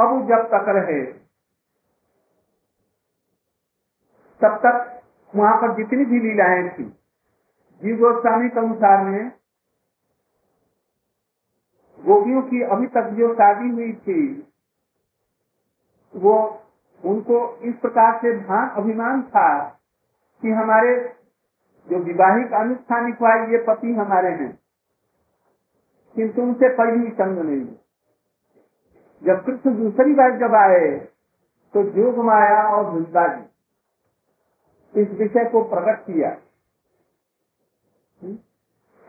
अब जब तक रहे तब तक वहाँ पर जितनी भी लीलाएं थी जीव गोस्वामी के अनुसार में गोपियों की अभी तक जो शादी हुई थी वो उनको इस प्रकार से अभिमान था कि हमारे जो विवाहिक अनुष्ठानिक हुआ ये पति हमारे हैं, किंतु उनसे पहली संग नहीं। जब कृष्ण दूसरी बार जब आए तो जोग माया और भूलबाजी इस विषय को प्रकट किया।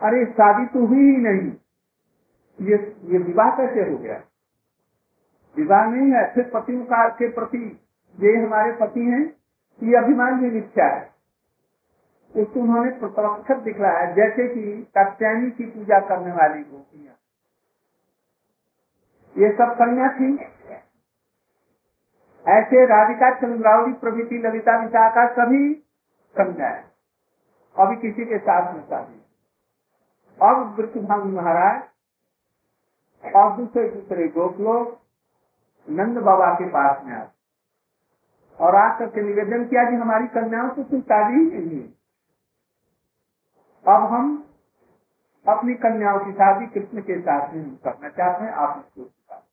अरे शादी तो हुई ही नहीं, ये विवाह कैसे हो गया? विवाह नहीं है, फिर पति के प्रति ये हमारे पति हैं ये अभिमान भी मिथ्या है। उसको उन्होंने प्रत्यक्षत दिखलाया, जैसे कि कात्यायनी की पूजा करने वाली गोपियां ये सब कन्या थी, ऐसे राधिका चंद्रावली प्रभृति ललिता विशाखा सभी कन्या है, अभी किसी के साथ में शादी। अब वृषभानु महाराज और दूसरे दूसरे गोप लोग नंद बाबा के पास में आए और आकर के निवेदन किया कि हमारी कन्याओं को कोई शादी ही नहीं है, अब हम अपनी कन्याओं की शादी कृष्ण के साथ में करना चाहते हैं, आप इसको स्वीकार।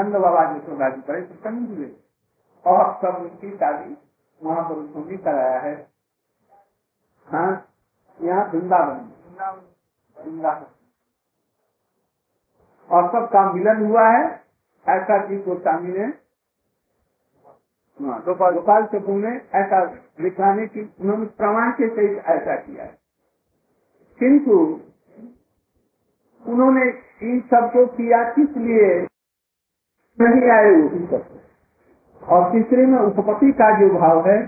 नंद बाबा जी यशोदा जी बड़े प्रसन्न हुए और सब उनकी शादी वहाँ पर उन्होंने कराया है। हाँ, यहाँ वृंदावन और सब का मिलन हुआ है, ऐसा जी गोस्वामी ने गोपाल चपू ने ऐसा लिखाने की उन्होंने प्रमाण के सहित ऐसा किया है, किंतु उन्होंने इन सबको किया किस लिए? नहीं आए उसी सब। और तीसरे में उपपत्ति का जो भाव है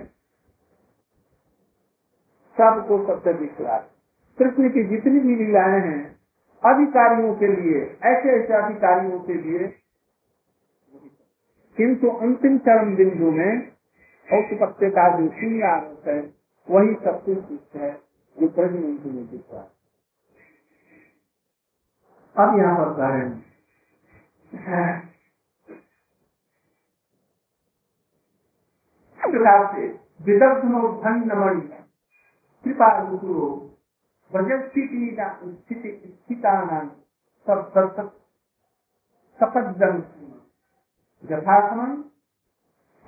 सबको सबसे दिखला। कृष्ण की जितनी भी लीलाएं हैं अधिकारियों के लिए, ऐसे ऐसे अधिकारियों के लिए, किंतु अंतिम चरम बिंदु में औपत्य का जो शून्य आरोप है वही सब कुछ है जो प्रश्न में दिखता है। अब यहाँ पर कहें कृपा गुरु भजन स्थिति यथासमन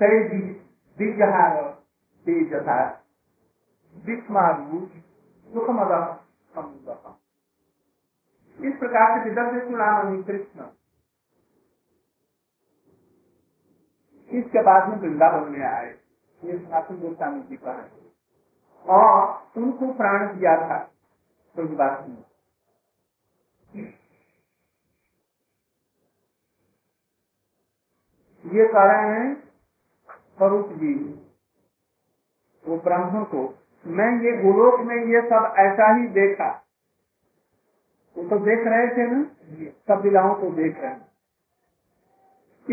तय दिजहार तेजथा विस्मारूप। इस प्रकार से विदर्भ कृष्ण इसके बाद में वृंदावन में आए, ये सनातन गोस्वामी जी का है, और उनको प्राण दिया था प्रभुवास ने। ये कारण है स्वरूप जी वो ब्राह्मण को मैं ये गोलोक में ये सब ऐसा ही देखा, वो तो देख रहे थे ना, सब दिलाओं को देख रहे हैं।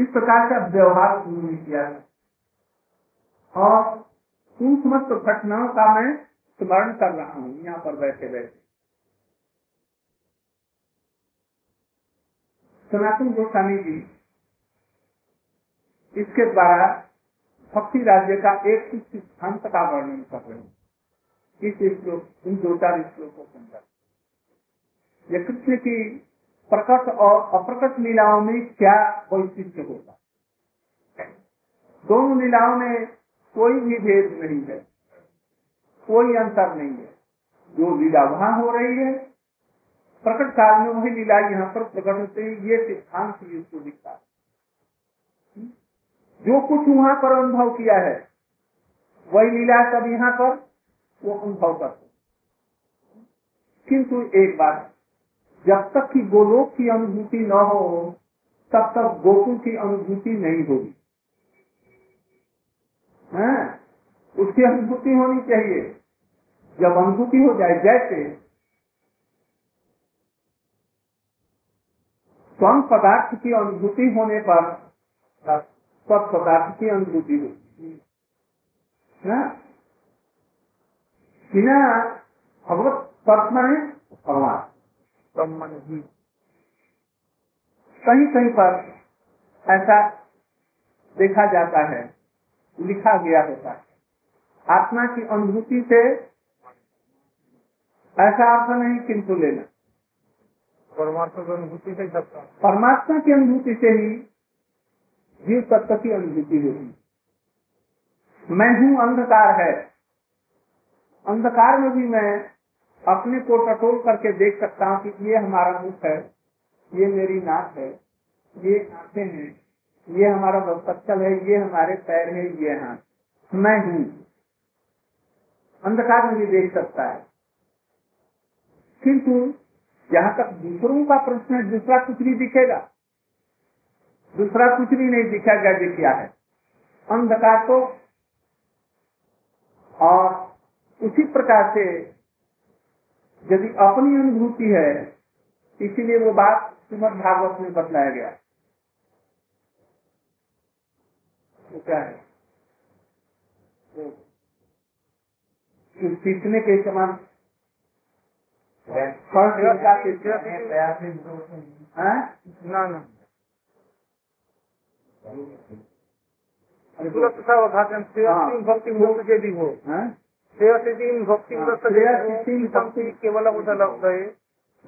इस प्रकार का व्यवहार उन्होंने किया और उन समस्त घटनाओं का मैं स्मरण कर रहा हूँ यहाँ पर बैठे बैठे। सनातन गोस्वामी जी इसके द्वारा भक्ति राज्य का एक सिद्धांत का वर्णन कर रहे हैं। इस श्लोक इन दो चार श्लोकों के अंदर ये कृष्ण की प्रकट और अप्रकट लीलाओं में क्या वैशिष्ट्य होगा। दोनों लीलाओं में कोई भी भेद नहीं है, कोई अंतर नहीं है। जो लीला वहाँ हो रही है प्रकट काल में वही लीला यहाँ पर प्रकट होते हैं, ये सिद्धांत इसको दिखता है। जो कुछ वहाँ पर अनुभव किया है वही लीला सब यहाँ पर वो अनुभव करते। किंतु एक बात, जब तक कि गोलोक की अनुभूति न हो तब तक गोकुल की अनुभूति नहीं होगी। हाँ, उसकी अनुभूति होनी चाहिए। जब अनुभूति हो जाए, जैसे स्वयं पदार्थ की अनुभूति होने पर सब पदार्थ की अनुभूति होती है। बिना भगवत पद में भगवान कहीं कहीं पर ऐसा देखा जाता है, लिखा गया होता है। आत्मा की अनुभूति से ऐसा अर्थ नहीं किंतु लेना, परमात्मा की अनुभूति से, परमात्मा की अनुभूति से ही जीव तत्व की अनुभूति होगी। मैं हूँ अंधकार है, अंधकार में भी मैं अपने को टटोल करके देख सकता हूँ कि ये हमारा मुख है, ये मेरी नाक है, ये आंखें हैं, ये हमारा बक्षस्थल है, ये हमारे पैर है, ये हाथ। मैं हूँ, अंधकार में भी देख सकता है। किंतु यहाँ तक दूसरों का प्रश्न है, दूसरा कुछ नहीं दिखेगा, दूसरा कुछ नहीं दिखेगा। ये क्या है? अंधकार को। और उसी प्रकार से यदि अपनी अनुभूति है, इसीलिए वो बात श्रीमद् भागवत में बतलाया गया तो क्या है तो सीखने के समान भी हो भक्ति केवल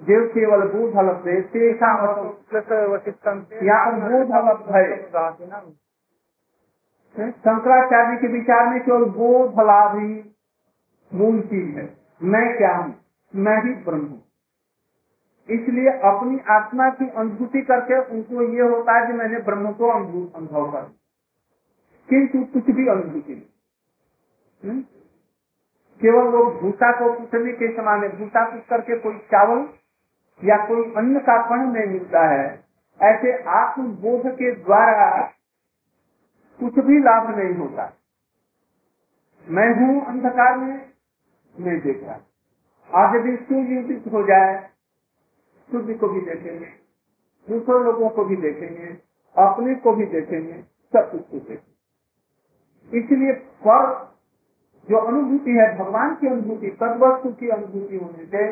देव केवल भूत हलब्ध है। शंकराचार्य के विचार में केवल बोध लाभ ही मूल चीज है। मैं क्या हूँ? मैं ही ब्रह्म हूँ। इसलिए अपनी आत्मा की अनुभूति करके उनको ये होता है कि मैंने ब्रह्म को अनुभव कर, किंतु कुछ भी अनुभूति नहीं, केवल वो भूसा को कुचलने के समान है। भूसा कुछ करके कोई चावल या कोई अन्न का कण में मिलता है। ऐसे आत्मबोध के द्वारा कुछ भी लाभ नहीं होता। मैं हूँ अंधकार में नहीं देख रहा। आज यदि सूर्य उदित हो जाए, सूर्य को भी देखेंगे, दूसरे लोगों को भी देखेंगे, अपने को भी देखेंगे, सब कुछ को देखेंगे। इसलिए फर्क जो अनुभूति है, भगवान की अनुभूति, तत्वस्तु की अनुभूति होने से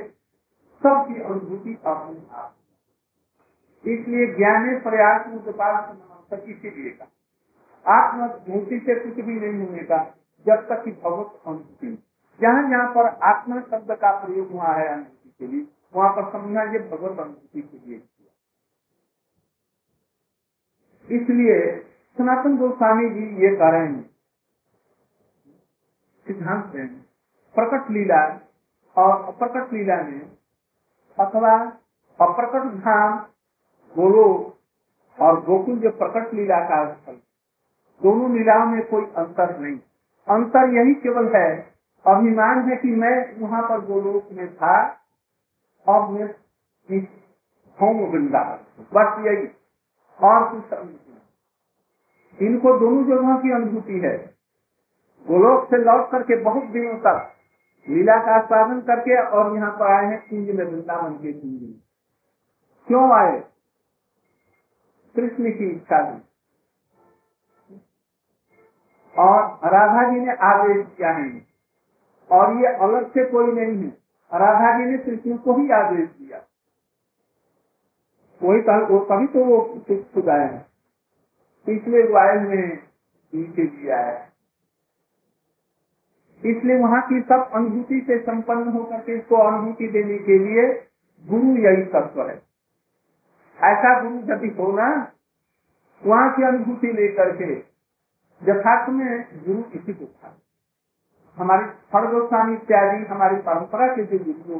सबकी अनुभूति अपने आप। इसलिए ज्ञाने प्रयास इसीलिए आत्मभूति से कुछ भी नहीं होने का जब तक कि भगवत अनुभूति। जहाँ जहाँ पर आत्मा शब्द का प्रयोग हुआ है अनुभूति के लिए, वहाँ पर समझना ये भगवत अनुभूति के लिए। इसलिए सनातन गोस्वामी जी ये कह रहे हैं, सिद्धांत में प्रकट लीला और अप्रकट लीला में अथवा अप्रकट धाम गोलोक और गोकुल जो प्रकट लीला का स्थल, दोनों लीलाओं में कोई अंतर नहीं। अंतर यही केवल है, अभिमान है कि मैं वहाँ पर गोलोक में था, अब मैं इस होम वृंदावन, बस यही और कुछ अनुभूति। इनको दोनों जगहों की अनुभूति है। गोलोक से लौट करके बहुत दिनों तक लीला का साधन करके और यहाँ पर आए हैं कुंज में, वृंदावन के कुंज में। क्यों आए? कृष्ण की इच्छा थी और राधा जी ने आदेश दिया है, और ये अलग से कोई नहीं है। राधा जी ने कृष्ण को ही आदेश दिया, वही तभी तो वो खुद आए हैं। इसलिए वो आए हुए नीचे जी आया है। इसलिए वहाँ की सब अनुभूति से संपन्न होकर के इसको अनुभूति देने के लिए गुरु यही तत्व है। ऐसा गुरु जब होना, वहाँ की अनुभूति लेकर के यथार्थ में गुरु इसी को था। हमारे हर गोस्वामी इत्यादि हमारी परंपरा के जो गुरु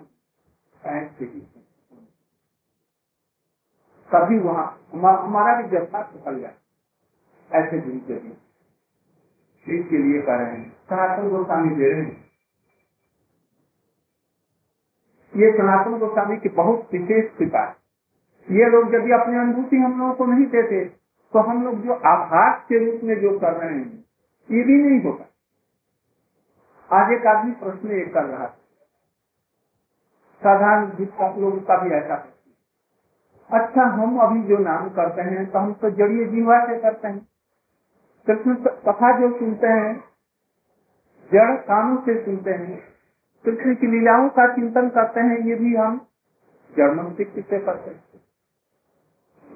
कभी वहाँ हमारा भी यथार्थ फल जाए, ऐसे गुरु जब इसके लिए कर रहे हैं। सनातन गोस्वामी दे रहे हैं, ये सनातन गोस्वामी की बहुत विशेष कृपा। ये लोग जब अपनी अनुभूति हम लोगों को नहीं देते तो हम लोग जो आभास के रूप में जो कर रहे हैं ये भी नहीं होगा। आज एक आदमी प्रश्न ये कर रहा था, साधारण लोगों का भी ऐसा प्रश्न, अच्छा हम अभी जो नाम करते हैं तो हम तो जड़ीय जीवा से करते हैं, कृष्ण कथा जो सुनते हैं जड़ कानों से सुनते हैं, कृष्ण की लीलाओं का चिंतन करते हैं, ये भी हम जड़ मस्तिष्क से करते हैं।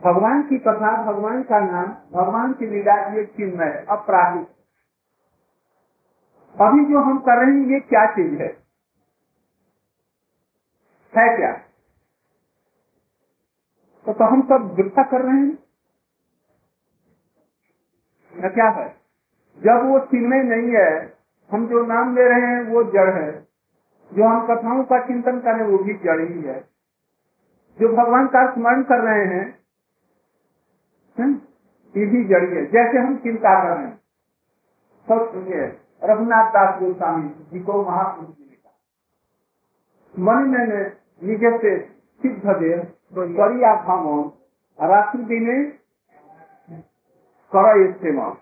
भगवान की कथा, भगवान का नाम, भगवान की लीला, ये चिन्ह है अपराधिक। अभी जो हम कर रहे हैं ये क्या चीज है क्या? तो हम सब वृथा कर रहे हैं न क्या है? जब वो चिन्ह नहीं है, हम जो नाम ले रहे हैं वो जड़ है, जो हम कथाओं का चिंतन कर रहे हैं वो भी जड़ ही है, जो भगवान का स्मरण कर रहे हैं ये भी जड़ी है। जैसे हम चिंता कर रहे हैं, सब सुनिए रघुनाथ दास गोस्वामी जी को महापुरुष जी ने कहा, मन मैंने निज से सिद्ध देव करिया भाव राशि दिने करो इस्तेमाल।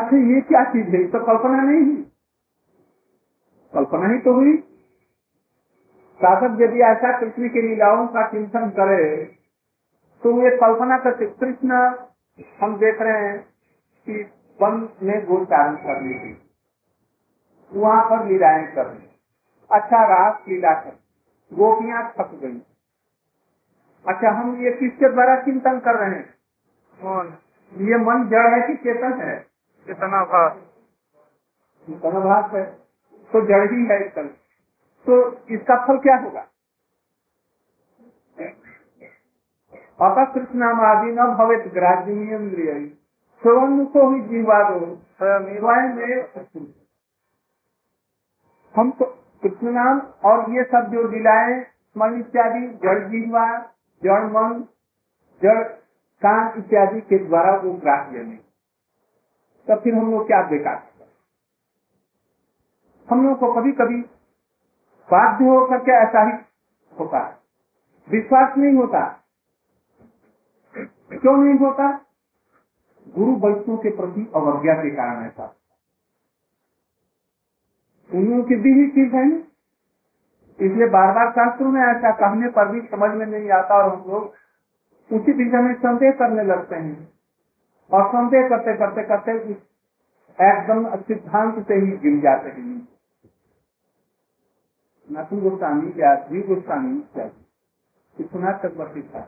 अच्छा ये क्या चीज है? तो कल्पना नहीं हुई, कल्पना ही तो हुई। साधक यदि ऐसा कृष्ण की लीलाओं का चिंतन करे तो ये कल्पना करते। कृष्ण हम देख रहे हैं कि वन में गोचारण करने की, वहाँ पर लीलाएं करनी, अच्छा रास लीला करनी, गोपियां थक गई। अच्छा हम ये किसके द्वारा चिंतन कर रहे हैं? ये मन जड़ है कि चेतन है? चेतनाभास है, तो जड़ ही है। तो इसका फल क्या होगा? अतः कृष्णादि न भवित ग्राह्य स्वयं को ही जीवा दो में। हम तो कृष्ण नाम और ये सब जो लीलाएं मन इत्यादि जड़ जीवा, जड़ मन, जड़ कान इत्यादि के द्वारा वो ग्राह्य नहीं, तो फिर हम लोग क्या बेकार? हम लोग को कभी कभी बाध्य होकर क्या ऐसा ही होता है? विश्वास नहीं होता। क्यों नहीं होता? गुरु वैष्णव के प्रति अवज्ञा के कारण ऐसा। उन्होंने की दी ही चीज है, इसलिए बार बार शास्त्रों में ऐसा कहने पर भी समझ में नहीं आता और हम लोग उसी दिशा में संदेह करने लगते हैं और संदेह करते करते करते एकदम सिद्धांत से ही गिर जाते हैं। नकुल गोस्वामी या जीव गोस्वामी इतना तकवर्ती था,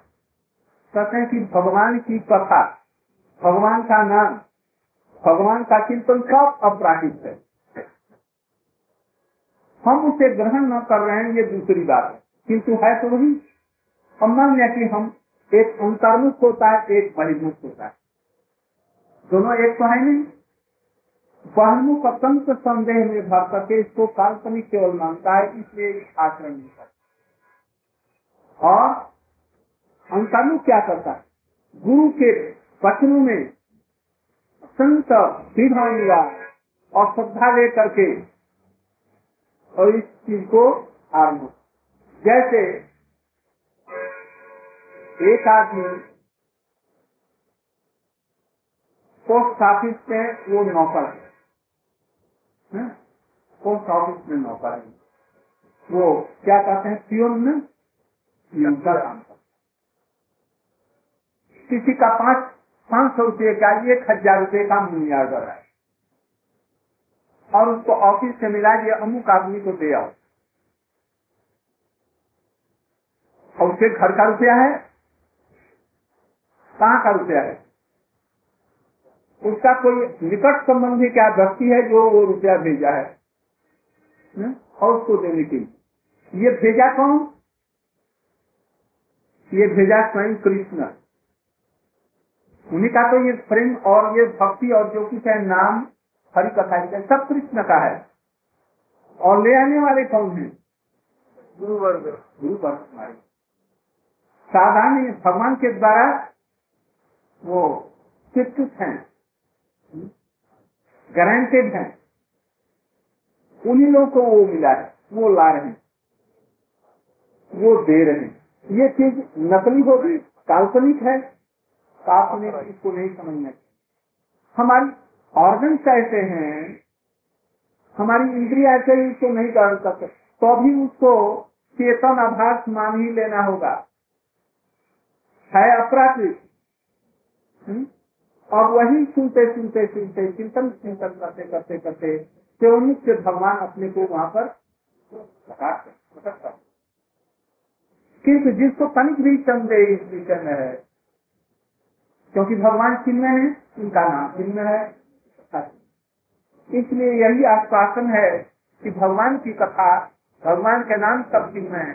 कहते हैं कि भगवान की कथा, भगवान का नाम, भगवान का चिंतन सब अपराहित है। हम उसे ग्रहण न कर रहे हैं ये दूसरी बात है, किंतु है तो वही। हम मान लिया कि हम एक अंतर्मुख होता है, एक बहिर्मुख होता है, दोनों एक तो है नहीं। बहिर्मुख अत्यंत संदेह में भर करके इसको काल्पनिक केवल मानता है, इसलिए आचरण नहीं करता। और अंतर्मुख क्या करता है? गुरु के वचनों में संत दृढ़ और श्रद्धा ले करके और इस चीज को आरम्भ। जैसे एक आदमी पोस्ट ऑफिस में वो नौकर है, पोस्ट ऑफिस में नौकर है, वो क्या कहते हैं पियोन में निरंतर काम। किसी का 500 रुपये का 1000 रुपये का मनी ऑर्डर है और उसको ऑफिस से मिला ये अमुक आदमी को दे आओ, और उसके घर का रुपया है, कहाँ का रुपया है? उसका कोई निकट संबंधी क्या व्यक्ति है जो वो रुपया भेजा है न? और उसको देने के लिए। ये भेजा कौन? ये भेजा स्वयं कृष्ण। उन्हीं का तो ये प्रेम और ये भक्ति और जो कुछ है नाम हरि कथा सब कृष्ण का है। और ले आने वाले कौन है? गुरुवर्ग। साधारण भगवान के द्वारा वो चित्रित हैं, गारंटेड हैं, उन्हीं लोगों को वो मिला है, वो ला रहे हैं, वो दे रहे हैं। ये चीज नकली होगी, काल्पनिक है, आपने इसको नहीं समझना। हमारी ऑर्गन्स ऐसे हैं, हमारी इंद्रिया ऐसे ही इसको नहीं कर सकते, तो भी उसको चेतन आभास मान ही लेना होगा। है अपराधी और वही सुनते सुनते सुनते चिंतन करते करते करते केवल से भगवान अपने को वहाँ पर किंतु जिसको तनिक भी संदेह विषय में है, क्योंकि भगवान किनमें है, उनका नाम किनमें है, इसलिए यही आश्वासन है कि भगवान की कथा, भगवान के नाम सब किनमें है।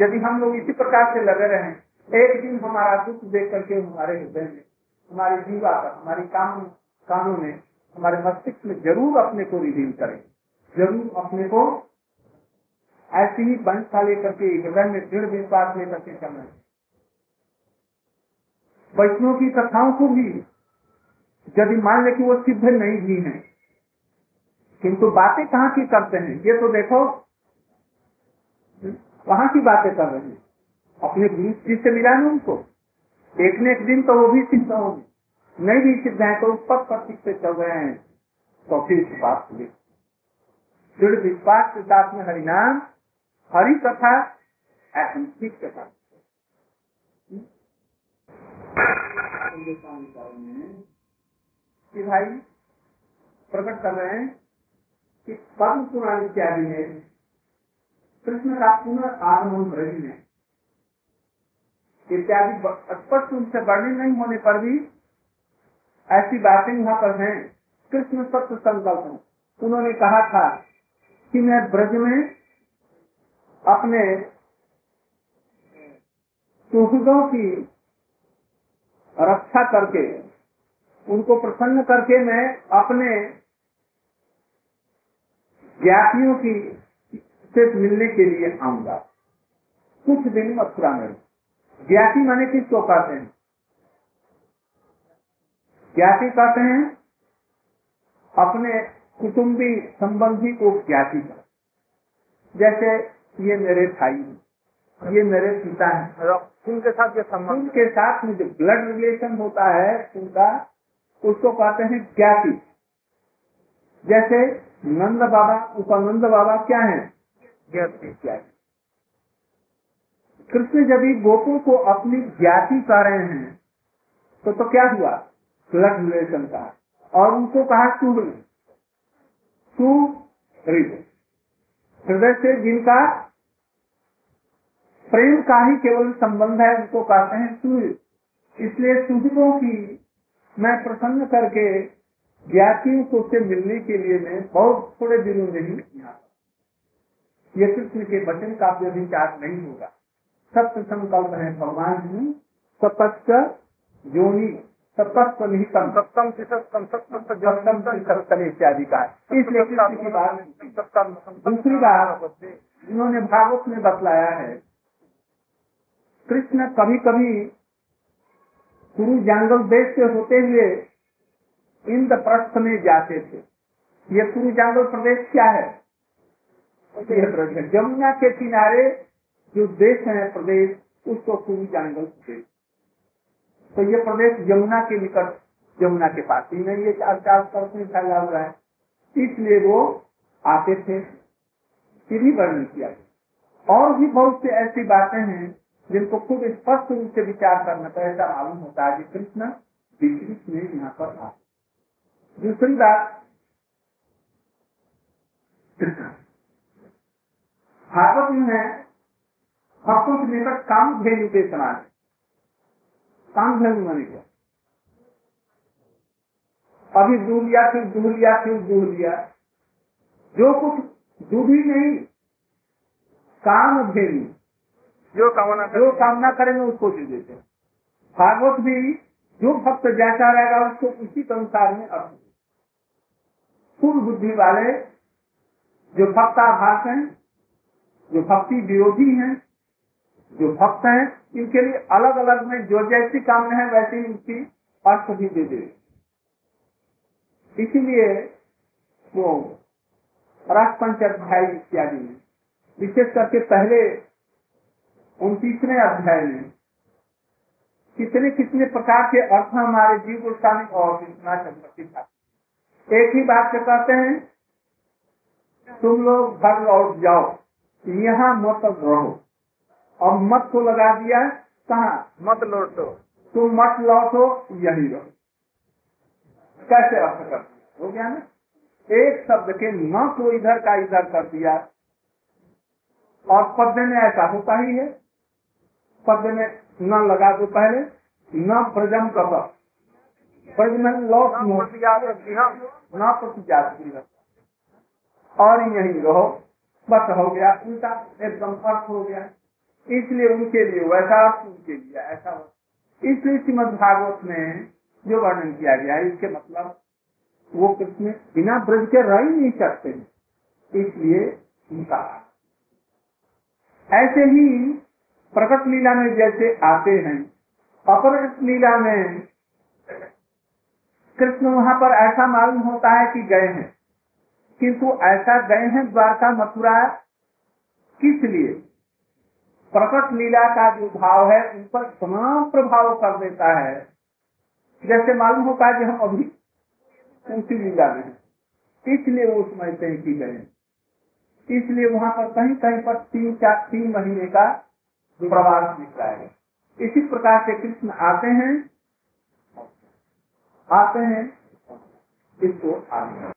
यदि हम लोग इसी प्रकार से लगे रहें, एक दिन हमारा दुख देख करके हमारे हृदय में, हमारे जीवा पर, हमारे कानों में, हमारे मस्तिष्क में जरूर अपने को रिवील करें, जरूर अपने को ऐसी ही बंशा लेकर के हृदय में दृढ़ विश्वास लेकर के चलना। वैष्णव की कथाओं को भी यदि मान ले कि वो सिद्ध नहीं भी है, किंतु बातें कहाँ की करते हैं ये तो देखो, वहाँ की बातें कर रहे हैं, अपने गुरु जिससे मिलाना उनको, एक न एक दिन तो वो भी सिद्ध होंगे, नहीं भी सिद्ध है तो उस पद पर सिद्ध चल रहे हैं, तो फिर इस बात को दृढ़ विश्वास के साथ में हरिनाम, हरि कथा ठीक कथा। कि भाई प्रकट कर रहे हैं कि पद्म पुराण इत्यादि में कृष्ण का पुनरागमन रही है इत्यादि स्पष्ट रूप से वर्णित नहीं होने पर भी ऐसी बातें यहाँ पर हैं। कृष्ण सत्य संकल्प, उन्होंने कहा था कि मैं ब्रज में अपने सुहृदों की रक्षा करके, उनको प्रसन्न करके मैं अपने ज्ञातियों की से मिलने के लिए आऊंगा। कुछ दिन मथुरा में, ज्ञाति माने किसको कहते हैं? ज्ञाति कहते हैं अपने कुटुंबी संबंधी को ज्ञाति का, जैसे ये मेरे भाई, ये मेरे पिता है, उनके साथ ये संबंध, उनके साथ में जो ब्लड रिलेशन होता है उनका, उसको कहते हैं ज्ञाति। जैसे नंद बाबा, उपानंद बाबा क्या है? ज्ञाति। कृष्ण जब गोपों को अपनी ज्ञाति कह रहे हैं तो क्या हुआ? ब्लड रिलेशन का, और उनको कहा सुहृद, हृदय से जिनका प्रेम का ही केवल संबंध है उनको कहते हैं सुहृद। इसलिए सुहृदों की मैं प्रसन्न करके ज्ञातियों को से मिलने के लिए मैं बहुत थोड़े दिनों में ही यहाँ। ये कृष्ण के वचन का भी विचार नहीं होगा। सत्य संकल्प है भगवान जी, सपस्क योनि इत्यादि का। दूसरी बात जिन्होंने भागवत में बतलाया है, कृष्ण कभी कभी कुरु जंगल देश से होते हुए इंद्रप्रस्थ में जाते थे। ये कुरु जंगल प्रदेश क्या है? जमुना के किनारे जो देश है प्रदेश, उसको कुरु जंगल प्रदेश। तो ये प्रदेश यमुना के निकट, यमुना के पास ही में ये आसपास में फैला हुआ है, इसलिए वो आते थे। भी वर्णन किया और भी बहुत से ऐसी बातें हैं जिनको खुद स्पष्ट रूप से विचार करना चाहिए। ऐसा मालूम होता है कि कृष्ण विकृत में यहाँ पर आते। दूसरी बात, भागवत में है भक्तों के निकट काम भेजू के समान। काम भेजू माने क्या? अभी दूर लिया, जो कुछ दूर ही नहीं, काम भेजू, जो कामना करेंगे उसको दे देते हैं। भागवत भी जो भक्त जैसा रहेगा उसको उसी के अनुसार में अर्थ। पूर्ण बुद्धि वाले जो भक्ताभास हैं, जो भक्ति विरोधी हैं, जो भक्त हैं, इनके लिए अलग अलग में जो जैसी कामना है वैसे इनकी अर्थ भी दे दे। इसीलिए वो राष्ट्र पंचायत भाई इत्यादि में विशेष करके पहले 29वें अध्याय में कितने कितने प्रकार के अर्थ हमारे जीव गोस्वामी और विश्वनाथ चक्रवर्ती ठाकुर एक ही बात से कहते हैं, तुम लोग घर लौट जाओ, यहाँ मत रहो। अब मत को लगा दिया कहाँ? मत लौटो, तुम मत लौटो, यही रहो। कैसे अर्थ कर दिया? हो गया ना, एक शब्द के न को इधर का इधर कर दिया। और पद्य में ऐसा होता ही है, पद में न लगा के पहले न प्रजम कर प्रज में लौट न प्रतिजात और यही रहो बस हो गया उनका एकदम अर्थ हो गया। इसलिए उनके लिए वैसा उनके लिए ऐसा हो। इसलिए श्रीमद् भागवत में जो वर्णन किया गया है इसके मतलब वो कृष्ण बिना ब्रज के रह ही नहीं सकते, इसलिए उनका ऐसे ही प्रकट लीला में जैसे आते हैं अपरकट लीला में कृष्ण वहाँ पर ऐसा मालूम होता है कि गए हैं, किंतु ऐसा गए हैं द्वारका मथुरा किस लिए? प्रकट लीला का जो भाव है उन पर तमाम प्रभाव कर देता है। जैसे मालूम होता है कि हम अभी उसी लीला में हैं, इसलिए वो समझते हैं कि गए। इसलिए वहाँ पर कहीं कहीं पर 3-4 महीने का प्रवास निकला है। इसी प्रकार से कृष्ण आते हैं इसको आगे